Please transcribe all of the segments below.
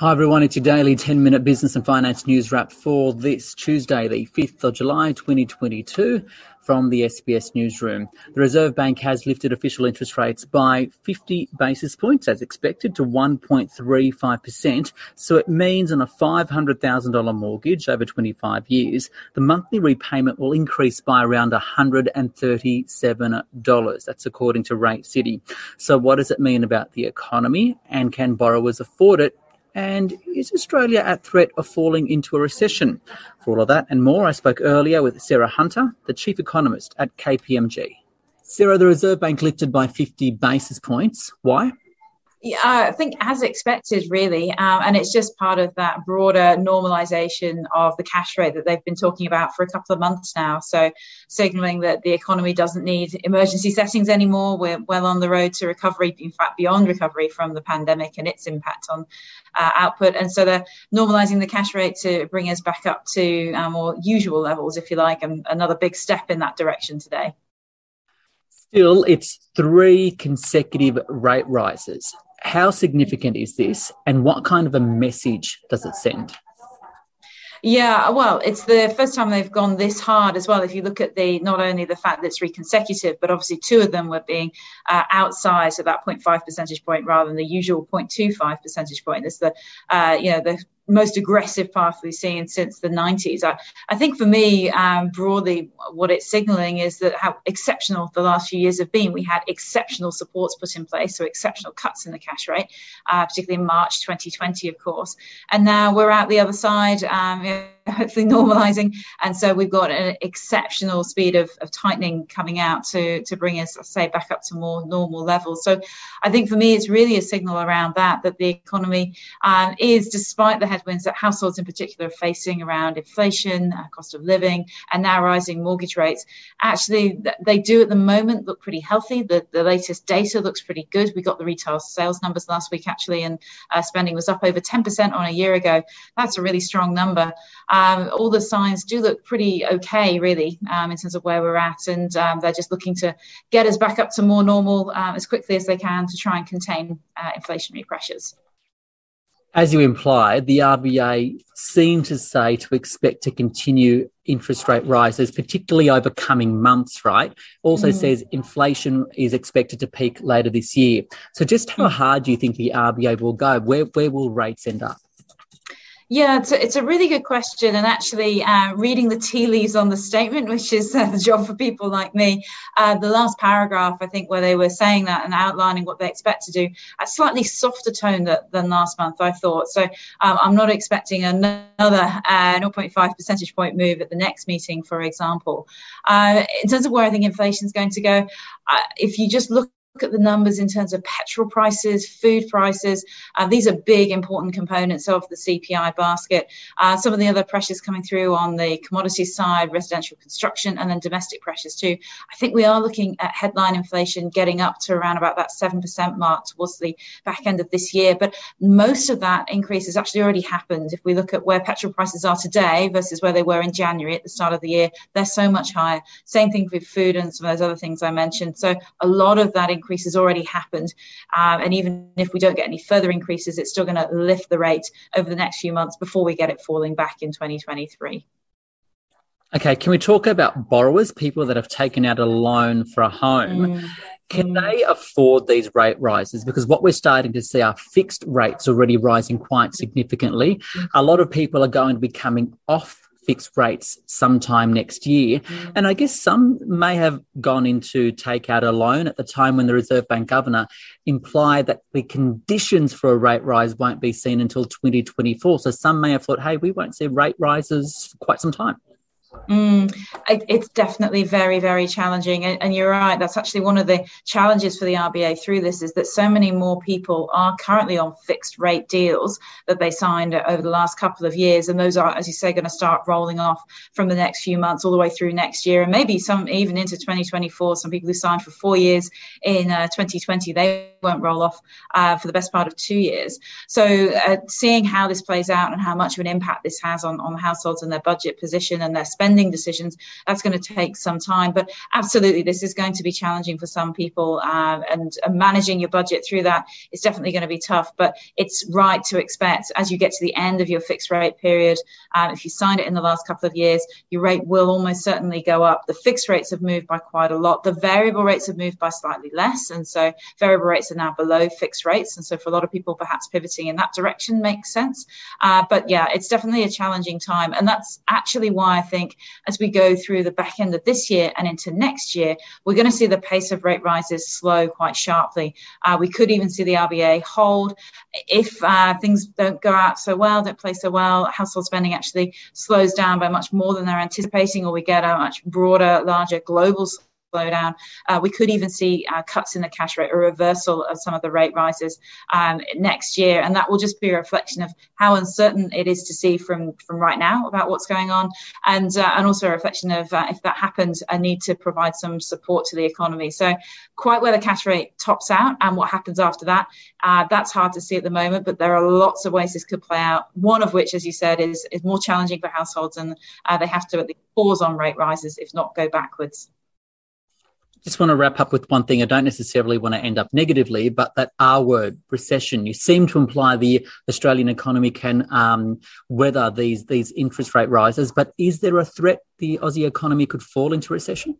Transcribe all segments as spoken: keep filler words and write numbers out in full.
Hi everyone, it's your daily ten-minute business and finance news wrap for this Tuesday, the fifth of July twenty twenty-two, from the S B S newsroom. The Reserve Bank has lifted official interest rates by fifty basis points, as expected, to one point three five percent. So it means on a five hundred thousand dollars mortgage over twenty-five years, the monthly repayment will increase by around one hundred thirty-seven dollars. That's according to RateCity. So what does it mean about the economy, and can borrowers afford it? And is Australia at threat of falling into a recession? For all of that and more, I spoke earlier with Sarah Hunter, the Chief Economist at K P M G. Sarah, the Reserve Bank lifted by fifty basis points. Why? Yeah, I think as expected, really. Um, and it's just part of that broader normalisation of the cash rate that they've been talking about for a couple of months now. So signalling that the economy doesn't need emergency settings anymore. We're well on the road to recovery, in fact, beyond recovery from the pandemic and its impact on uh, output. And so they're normalising the cash rate to bring us back up to our more usual levels, if you like, and another big step in that direction today. Still, it's three consecutive rate rises. How significant is this, and what kind of a message does it send? Yeah, well, it's the first time they've gone this hard as well. If you look at the not only the fact that it's re-consecutive, but obviously two of them were being uh, outsized at that zero point five percentage point rather than the usual zero point two five percentage point. It's the, uh, you know, the most aggressive path we've seen since the nineties. I, I think for me, um, broadly, what it's signalling is that how exceptional the last few years have been. We had exceptional supports put in place, so exceptional cuts in the cash rate, uh, particularly in March twenty twenty, of course. And now we're out the other side, um, you know, hopefully normalising. And so we've got an exceptional speed of, of tightening coming out to, to bring us, let's say, back up to more normal levels. So I think for me, it's really a signal around that, that the economy um, is, despite the headwinds that households in particular are facing around inflation, uh, cost of living, and now rising mortgage rates, actually, th- they do at the moment look pretty healthy. The, the latest data looks pretty good. We got the retail sales numbers last week, actually, and uh, spending was up over ten percent on a year ago. That's a really strong number. Um, Um, all the signs do look pretty okay, really, um, in terms of where we're at. And um, they're just looking to get us back up to more normal um, as quickly as they can to try and contain uh, inflationary pressures. As you implied, the R B A seem to say to expect to continue interest rate rises, particularly over coming months, right? Also mm. says inflation is expected to peak later this year. So just how hard do you think the R B A will go? Where, where will rates end up? Yeah, it's a, it's a really good question. And actually, uh, reading the tea leaves on the statement, which is uh, the job for people like me, uh, the last paragraph, I think, where they were saying that and outlining what they expect to do, a slightly softer tone that, than last month, I thought. So um, I'm not expecting another uh, zero point five percentage point move at the next meeting, for example. Uh, in terms of where I think inflation is going to go, uh, if you just look Look at the numbers in terms of petrol prices, food prices. Uh, these are big, important components of the C P I basket. Uh, some of the other pressures coming through on the commodity side, residential construction, and then domestic pressures too. I think we are looking at headline inflation getting up to around about that seven percent mark towards the back end of this year. But most of that increase has actually already happened. If we look at where petrol prices are today versus where they were in January at the start of the year, they're so much higher. Same thing with food and some of those other things I mentioned. So a lot of that increase increase has already happened, um, and even if we don't get any further increases, it's still going to lift the rate over the next few months before we get it falling back in twenty twenty-three. Okay, can we talk about borrowers, people that have taken out a loan for a home? Mm. Can mm. they afford these rate rises? Because what we're starting to see are fixed rates already rising quite significantly. Mm. A lot of people are going to be coming off fixed rates sometime next year. Mm. And I guess some may have gone in to take out a loan at the time when the Reserve Bank governor implied that the conditions for a rate rise won't be seen until twenty twenty-four. So some may have thought, hey, we won't see rate rises for quite some time. Mm, it, it's definitely very, very challenging. And, and you're right, that's actually one of the challenges for the R B A through this is that so many more people are currently on fixed rate deals that they signed over the last couple of years. And those are, as you say, going to start rolling off from the next few months all the way through next year. And maybe some even into twenty twenty-four, some people who signed for four years in uh, twenty twenty, they won't roll off uh, for the best part of two years. So uh, seeing how this plays out and how much of an impact this has on, on households and their budget position and their spending spending decisions, that's going to take some time. But absolutely, this is going to be challenging for some people, uh, and, and managing your budget through that is definitely going to be tough. But it's right to expect, as you get to the end of your fixed rate period, uh, if you signed it in the last couple of years, your rate will almost certainly go up. The fixed rates have moved by quite a lot. The variable rates have moved by slightly less, and so variable rates are now below fixed rates. And so for a lot of people, perhaps pivoting in that direction makes sense. Uh, but yeah, it's definitely a challenging time. And that's actually why I think as we go through the back end of this year and into next year, we're going to see the pace of rate rises slow quite sharply. Uh, we could even see the R B A hold. If uh, things don't go out so well, don't play so well, household spending actually slows down by much more than they're anticipating, or we get a much broader, larger global slowdown. Uh, we could even see uh, cuts in the cash rate, a reversal of some of the rate rises um, next year. And that will just be a reflection of how uncertain it is to see from, from right now about what's going on. And, uh, and also a reflection of, uh, if that happens, a need to provide some support to the economy. So quite where the cash rate tops out and what happens after that, uh, that's hard to see at the moment. But there are lots of ways this could play out. One of which, as you said, is, is more challenging for households, and uh, they have to at least pause on rate rises, if not go backwards. Just want to wrap up with one thing. I don't necessarily want to end up negatively, but that R word, recession, you seem to imply the Australian economy can um, weather these these interest rate rises. But is there a threat the Aussie economy could fall into recession?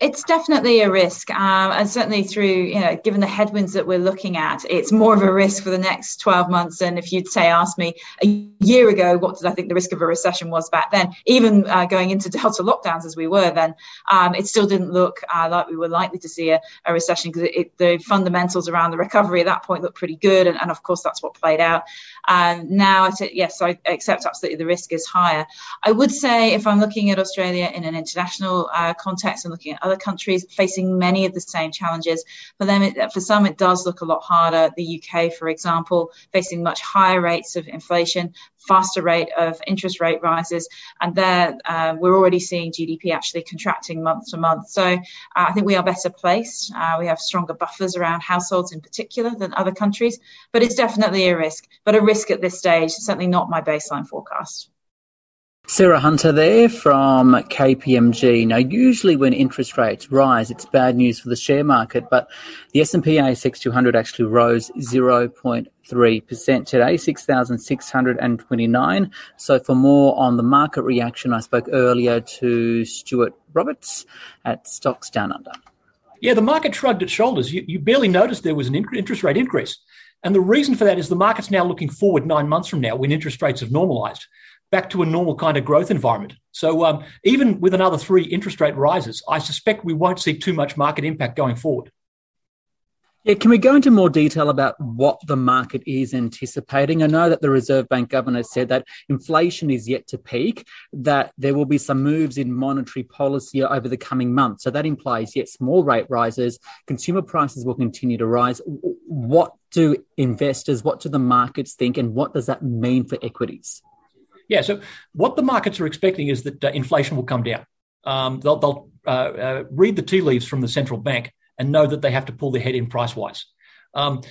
It's definitely a risk, um, and certainly through, you know, given the headwinds that we're looking at, it's more of a risk for the next twelve months. And if you'd say, ask me a year ago, what did I think the risk of a recession was back then, even uh, going into Delta lockdowns as we were then, um, it still didn't look uh, like we were likely to see a, a recession, because the fundamentals around the recovery at that point looked pretty good. And, and of course, that's what played out. Um, now, yes, I accept absolutely the risk is higher. I would say if I'm looking at Australia in an international uh, context and looking at other countries facing many of the same challenges, for them, it, for some, it does look a lot harder. The U K, for example, facing much higher rates of inflation, faster rate of interest rate rises, and there uh, we're already seeing G D P actually contracting month to month. So uh, I think we are better placed. Uh, we have stronger buffers around households in particular than other countries, but it's definitely a risk. But a risk at this stage, certainly not my baseline forecast. Sarah Hunter there from K P M G. Now, usually when interest rates rise, it's bad news for the share market, but the S and P A S X two hundred actually rose zero point three percent today, six thousand six hundred twenty-nine. So for more on the market reaction, I spoke earlier to Stuart Roberts at Stocks Down Under. Yeah, the market shrugged its shoulders. You, you barely noticed there was an interest rate increase. And the reason for that is the market's now looking forward nine months from now, when interest rates have normalised, back to a normal kind of growth environment. So um, even with another three interest rate rises, I suspect we won't see too much market impact going forward. Yeah, can we go into more detail about what the market is anticipating? I know that the Reserve Bank governor said that inflation is yet to peak, that there will be some moves in monetary policy over the coming months. So that implies, yes, more rate rises, consumer prices will continue to rise. What do investors, what do the markets think, and what does that mean for equities? Yeah, so what the markets are expecting is that uh, inflation will come down. Um, they'll they'll uh, uh, read the tea leaves from the central bank and know that they have to pull their head in price-wise. Um,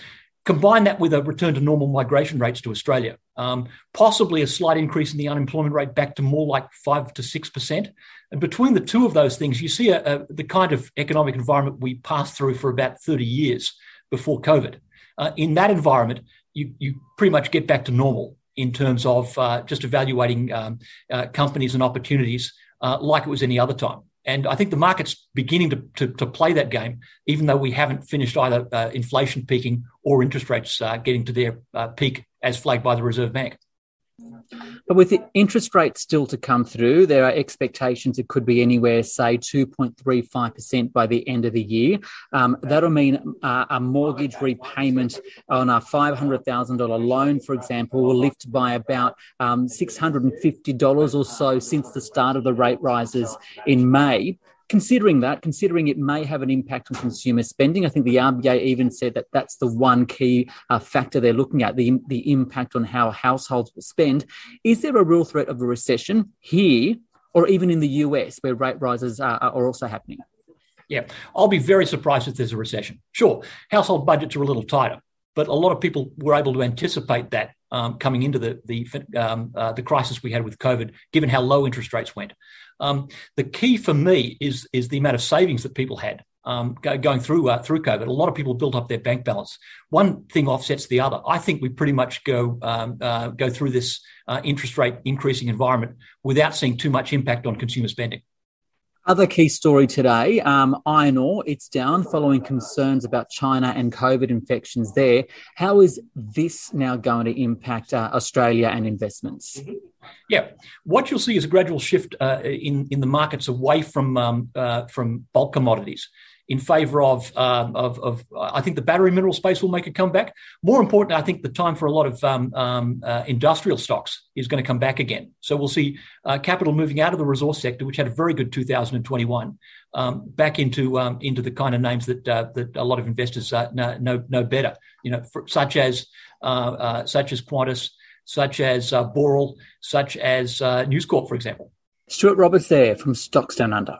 combine that with a return to normal migration rates to Australia, um, possibly a slight increase in the unemployment rate back to more like five to six percent. And between the two of those things, you see a, a, the kind of economic environment we passed through for about thirty years before COVID. Uh, in that environment, you, you pretty much get back to normal in terms of uh, just evaluating um, uh, companies and opportunities uh, like it was any other time. And I think the market's beginning to, to, to play that game, even though we haven't finished either uh, inflation peaking or interest rates uh, getting to their uh, peak as flagged by the Reserve Bank. But with the interest rates still to come through, there are expectations it could be anywhere, say, two point three five percent by the end of the year. Um, that'll mean uh, a mortgage repayment on a five hundred thousand dollars loan, for example, will lift by about um, six hundred fifty dollars or so since the start of the rate rises in May. Considering that, considering it may have an impact on consumer spending, I think the R B A even said that that's the one key uh, factor they're looking at, the, the impact on how households will spend. Is there a real threat of a recession here or even in the U S where rate rises are, are also happening? Yeah, I'll be very surprised if there's a recession. Sure, household budgets are a little tighter, But a lot of people were able to anticipate that um, coming into the the, um, uh, the crisis we had with COVID, given how low interest rates went. Um, the key for me is is the amount of savings that people had um, go, going through uh, through COVID. A lot of people built up their bank balance. One thing offsets the other. I think we pretty much go um, uh, go through this uh, interest rate increasing environment without seeing too much impact on consumer spending. Other key story today, um, iron ore, it's down following concerns about China and COVID infections there. How is this now going to impact uh, Australia and investments? Yeah, what you'll see is a gradual shift uh, in, in the markets away from um, uh, from bulk commodities in favour of, um, of, of uh, I think the battery mineral space will make a comeback. More important, I think the time for a lot of um, um, uh, industrial stocks is going to come back again. So we'll see uh, capital moving out of the resource sector, which had a very good two thousand twenty-one, um, back into um, into the kind of names that uh, that a lot of investors uh, know, know, know better, you know, for, such as uh, uh, such as Qantas, such as uh, Boral, such as uh, News Corp, for example. Stuart Roberts there from Stocks Down Under.